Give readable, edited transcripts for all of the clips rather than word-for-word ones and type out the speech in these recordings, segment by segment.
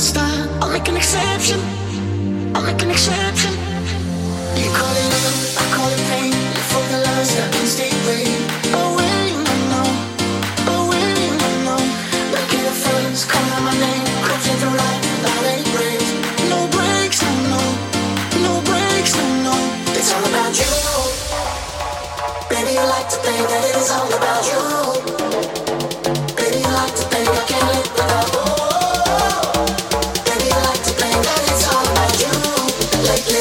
star. I'll make an exception, I'll make an exception. You call it love, I call it pain. Look for the lies that can stay away. Oh, will you not know? Oh, will you not know? Look at the friends, call out my name. Cross it through life, not any breaks. No breaks, no, no. No breaks, no, no. It's all about you. Baby, I like to think that it is all about you. Baby, I like to think I can't live without you. Lately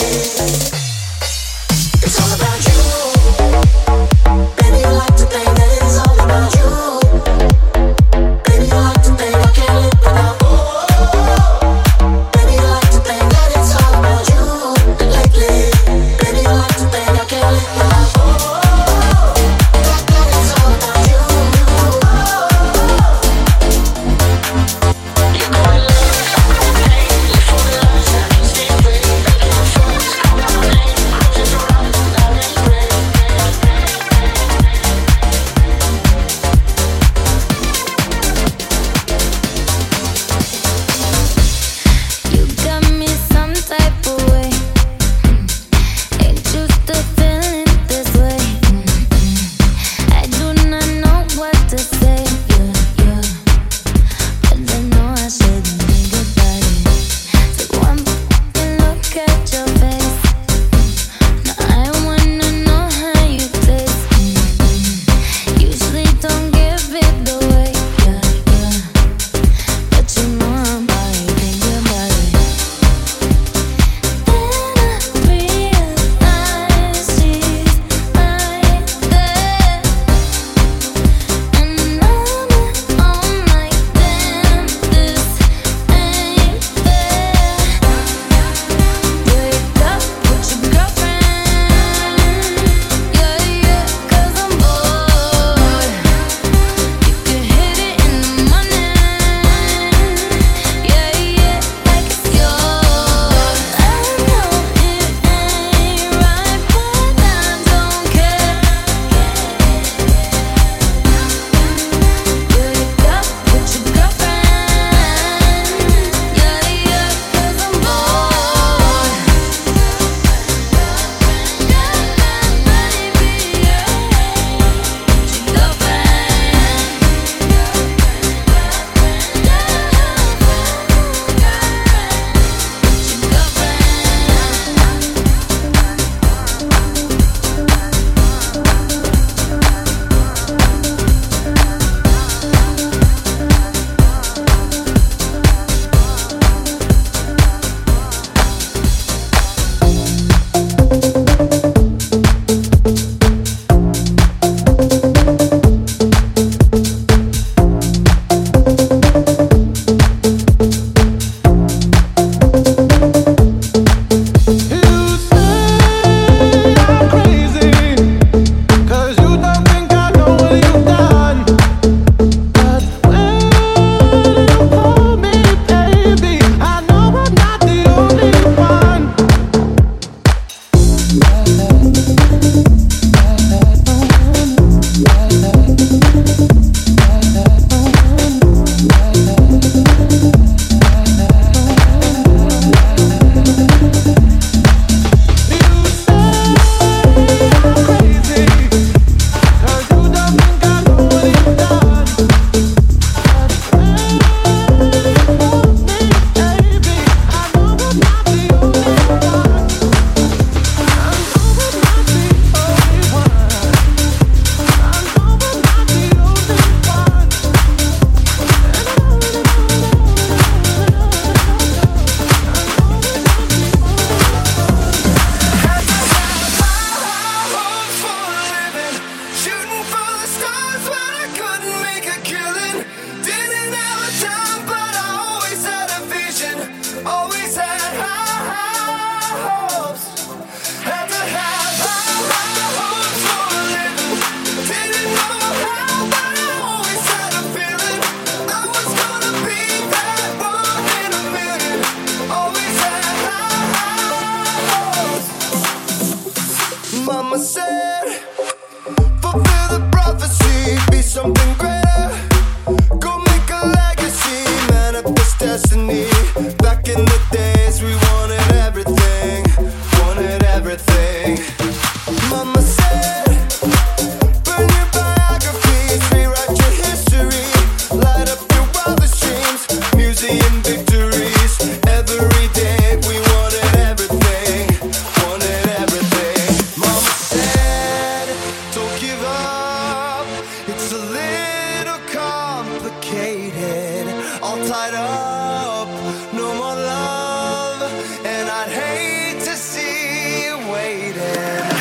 tied up, no more love, and I'd hate to see you waiting.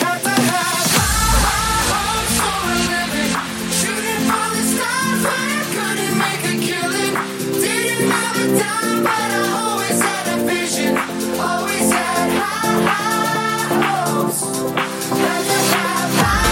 Have to have my heart for a living, shooting for the stars, but I couldn't make a killing. Didn't have a dime, but I always had a vision, always had high hopes. Had to have my heart.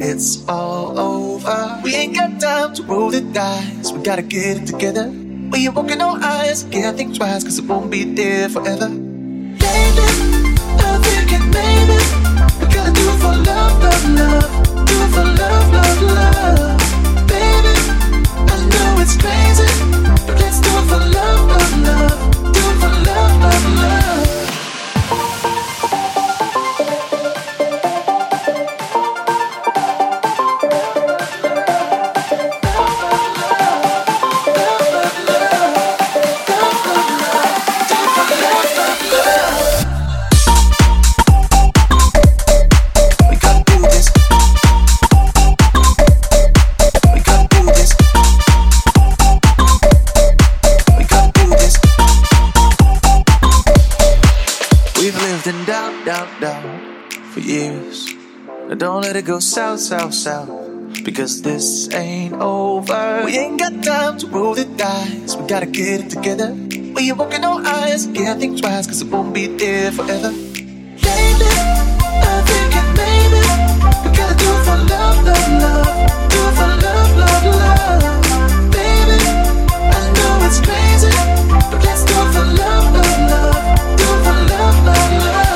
It's all over. We ain't got time to roll the dice. We gotta get it together. We ain't walking on ice. Can't think twice, cause it won't be there forever. Baby, I'm thinking maybe we gotta do it for love, love, love. Do it for love, love, love. Baby, I know it's crazy, but let's do it for love, love, love. Do it for love, love, love. Don't let it go south, south, south, because this ain't over. We ain't got time to roll the dice. We gotta get it together. We ain't walking on ice. Can't think twice, cause it won't be there forever. Baby, I'm thinking maybe we gotta do it for love, love, love. Do it for love, love, love. Baby, I know it's crazy, but let's do it for love, love, love. Do it for love, love, love.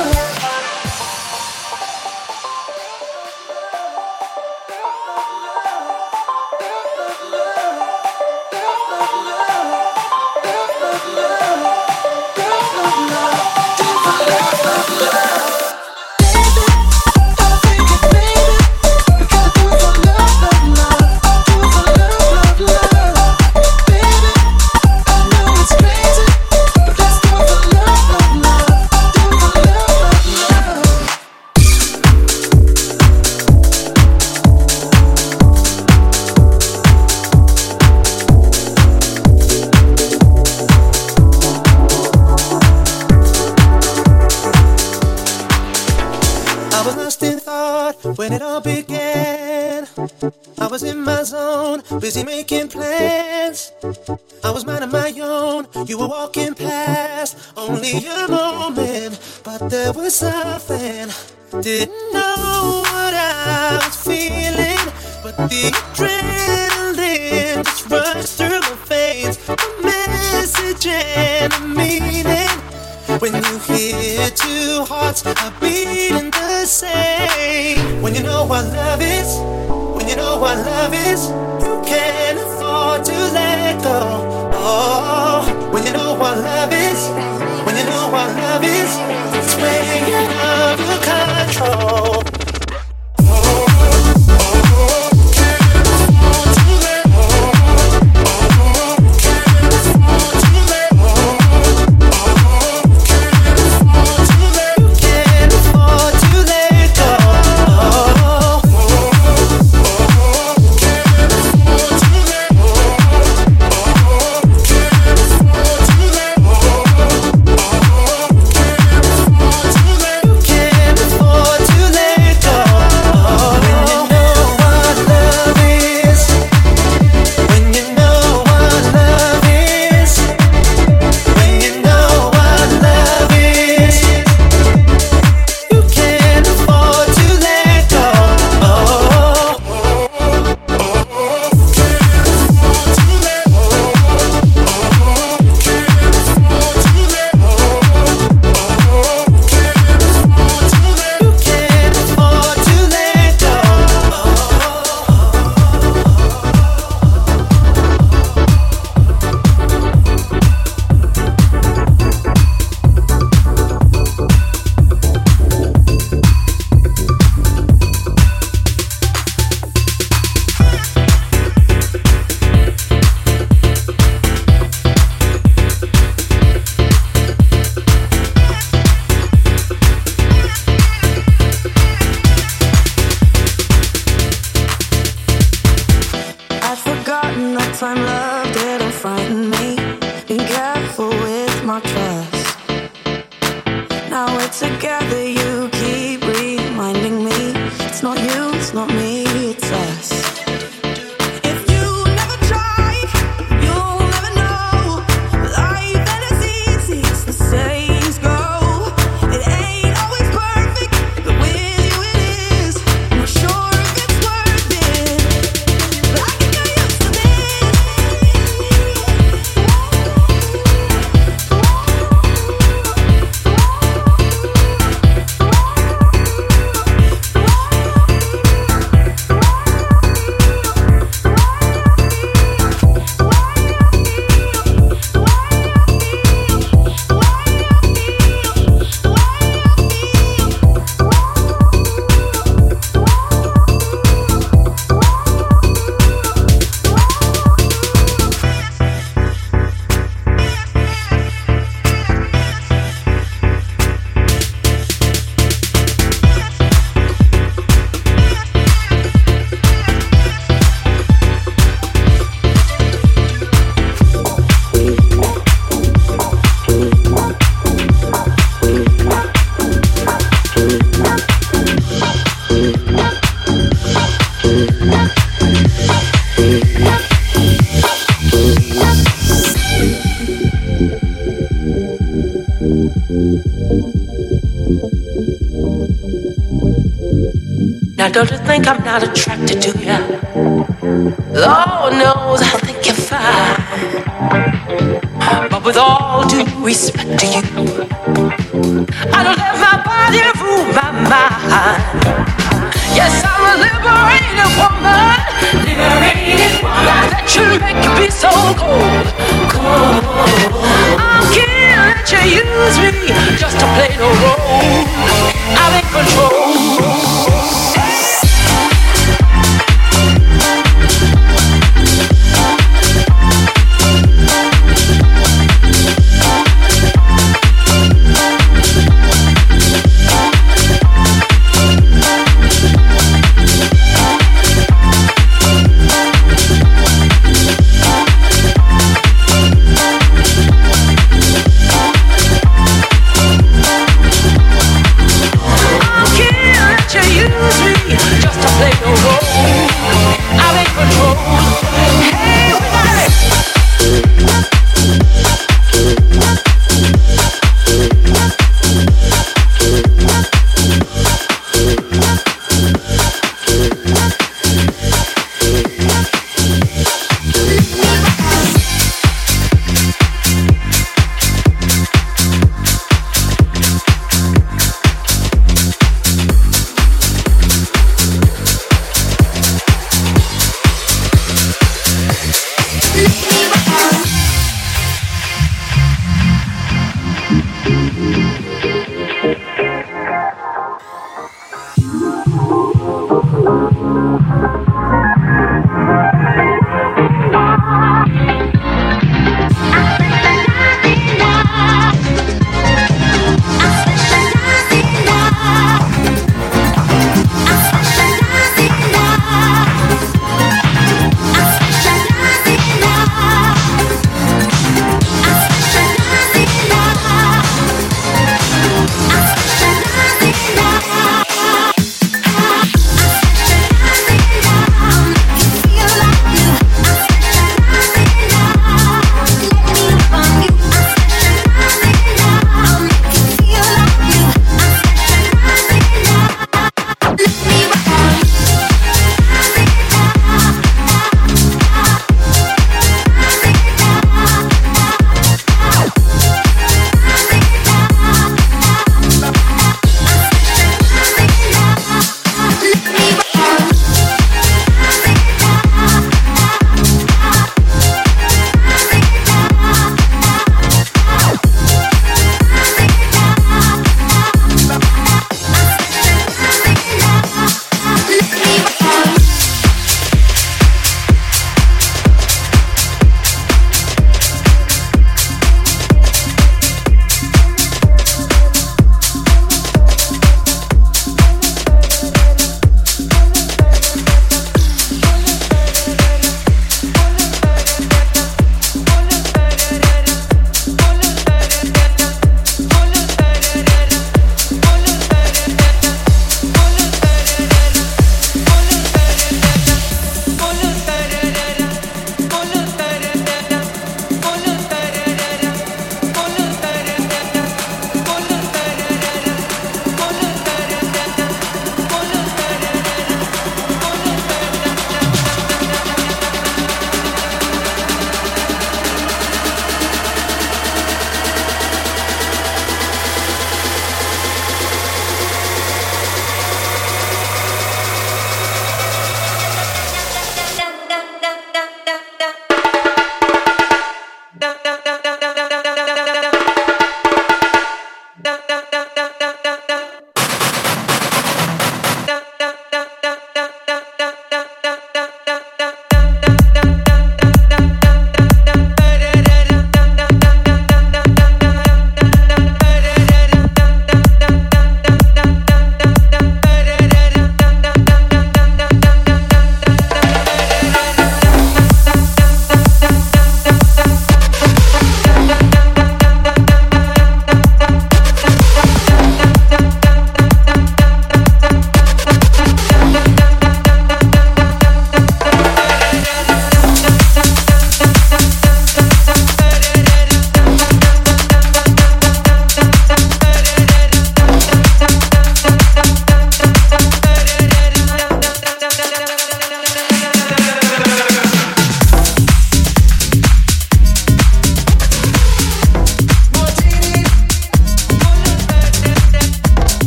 Busy making plans, I was minding my own. You were walking past, only a moment, but there was something. Didn't know what I was feeling, but the adrenaline just rushed through my veins. The message and the meaning. When you hear two hearts are beating the same, when you know what love is, when you know what love is. Can't afford to let go. Oh, when you know what love is, when you know what love is, it's when you're out of control. Now don't you think I'm not attracted to ya? Lord knows I think you're fine, but with all due respect to you, I don't let my body rule my mind. Yes, I'm a liberated woman, liberated woman. That should make you be so cold, cold. I can't let you use me just to play the role. I'm in control.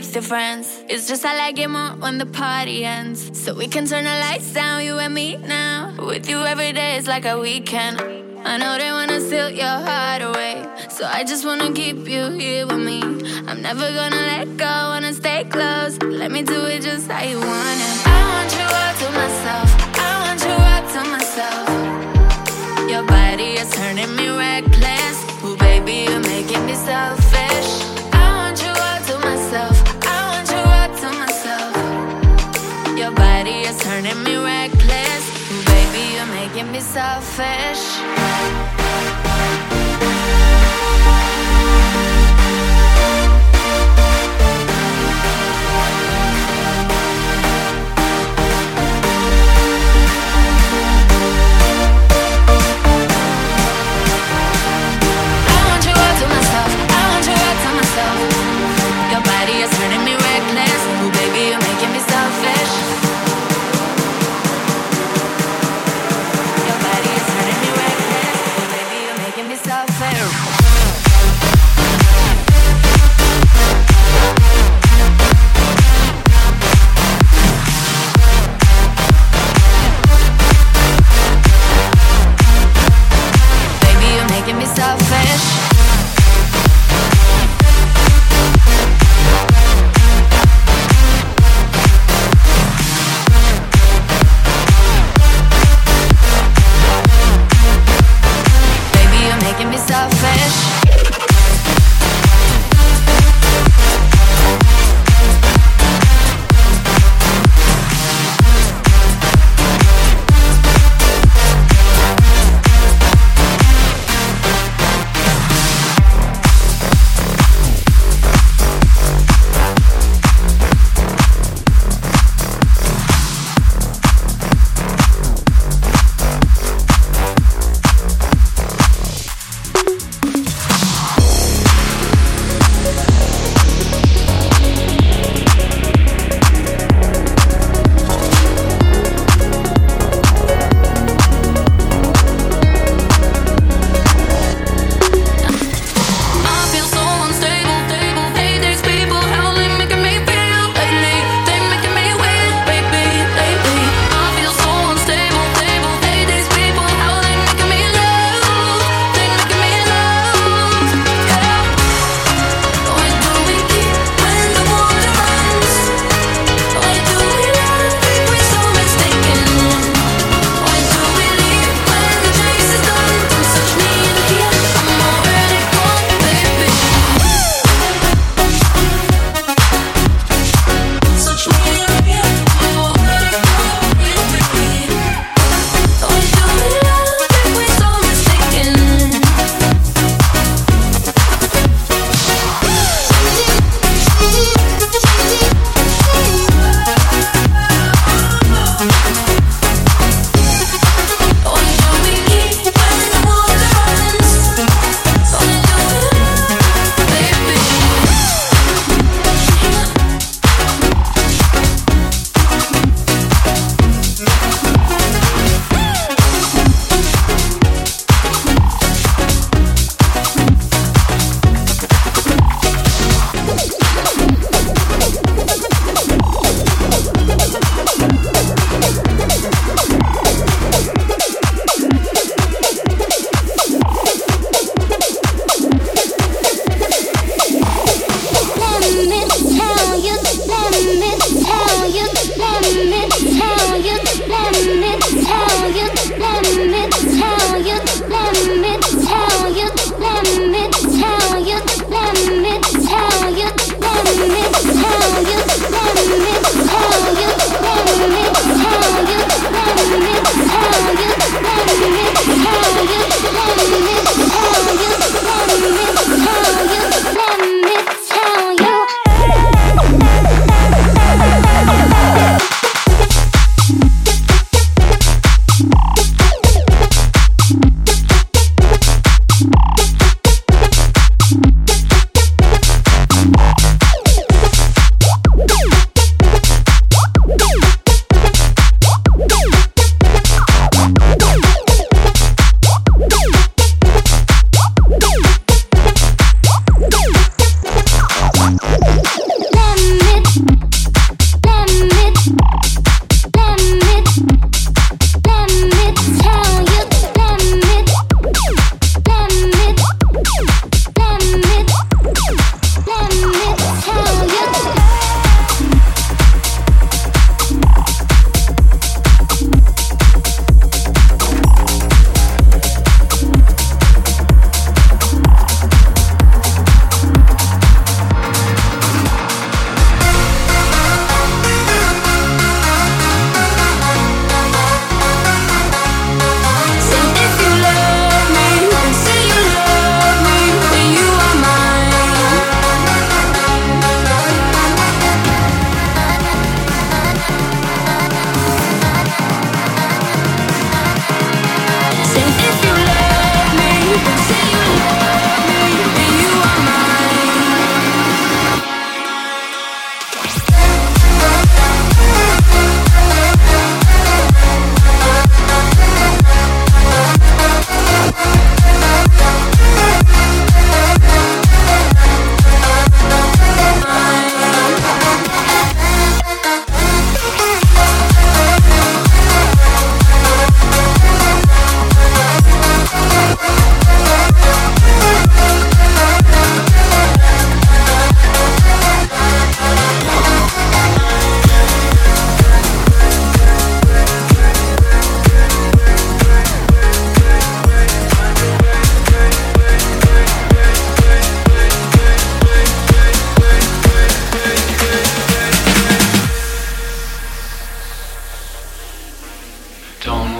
with your friends. It's just I like it more when the party ends. So we can turn the lights down, you and me now. With you every day is like a weekend. I know they wanna steal your heart away, so I just wanna keep you here with me. I'm never gonna let go, wanna stay close. Let me do it just how you want it. I want you all to myself, I want you all to myself. Your body is turning me reckless. Ooh, baby, you're making me selfish. I want you all to myself, I want you all to myself. Your body is turning me reckless. Ooh, baby, you're making me selfish. Yourself.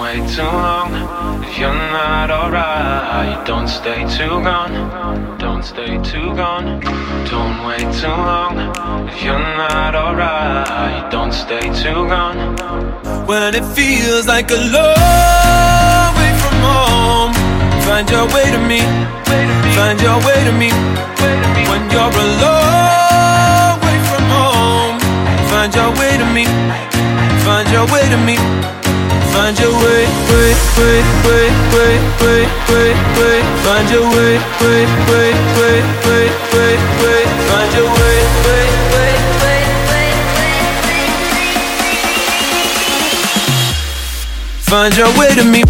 way too long. If you're not alright, don't stay too gone. Don't stay too gone. Don't wait too long. If you're not alright, don't stay too gone. When it feels like a long way from home, find your way to me. Find your way to me. When you're a long way from home, find your way to me. Find your way to me. Find your way, way, way, way, way, way, way, way. Find your way, way, way, way, way, way, way. Find your way, way, way, way, way, way. Find your way to me.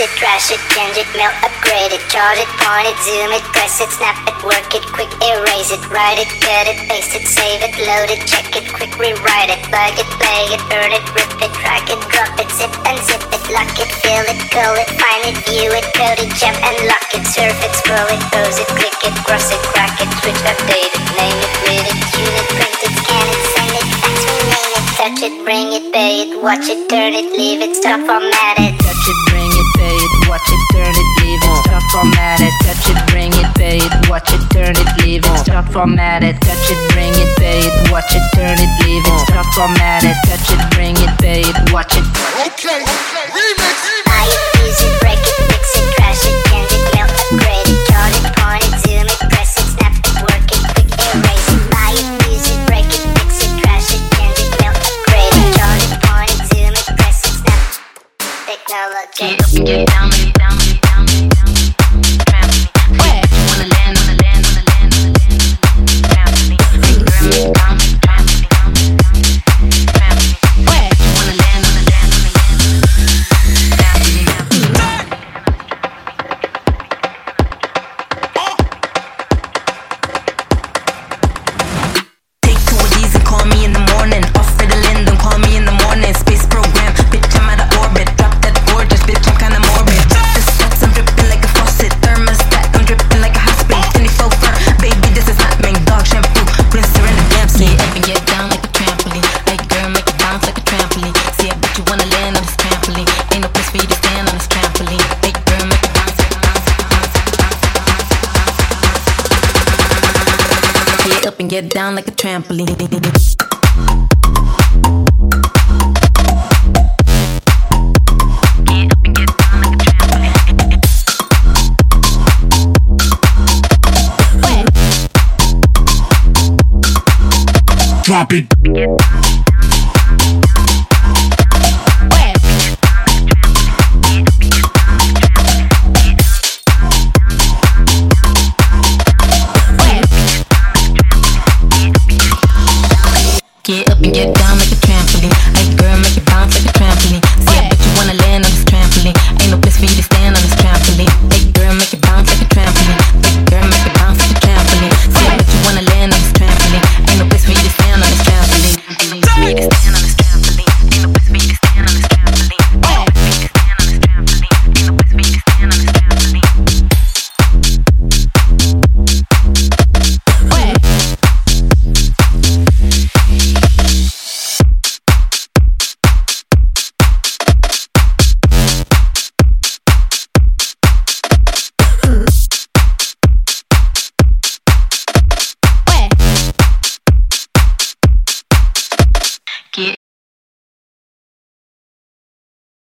it, trash it, change it, mail, upgrade it, charge it, point it, zoom it, press it, snap it, work it, quick erase it, write it, cut it, paste it, save it, load it, check it, quick rewrite it, bug it, play it, burn it, rip it, drag it, drop it, zip unzip it, lock it, fill it, call it, find it, view it, code it, jump and lock it, surf it, scroll it, pose it, click it, cross it, crack it, switch, update it, name it, read it, tune it, print it, scan it, send it, fax, rename it, touch it, bring it, pay it, watch it, turn it, leave it, stop, format it. Touch it, bring it, pay it, watch it, turn it, leave it, stop, format it. Touch it, bring it, pay it, watch it, turn it, leave it, stop, format it. Touch it, bring it, pay it, watch it, turn it, leave it, stop, format it. Touch it, bring it, pay it, watch it. Okay, remix. Buy it, use it, break it, fix it, trash it, change it, melt, upgrade it, chart it, point it, zoom it, press it, snap it, work it, quick erase it. Buy it, use it, break it, fix it, trash it, change it, melt, upgrade it, chart it, point it, zoom it, press it, snap it. Technology. Get down like a trampoline. Drop it.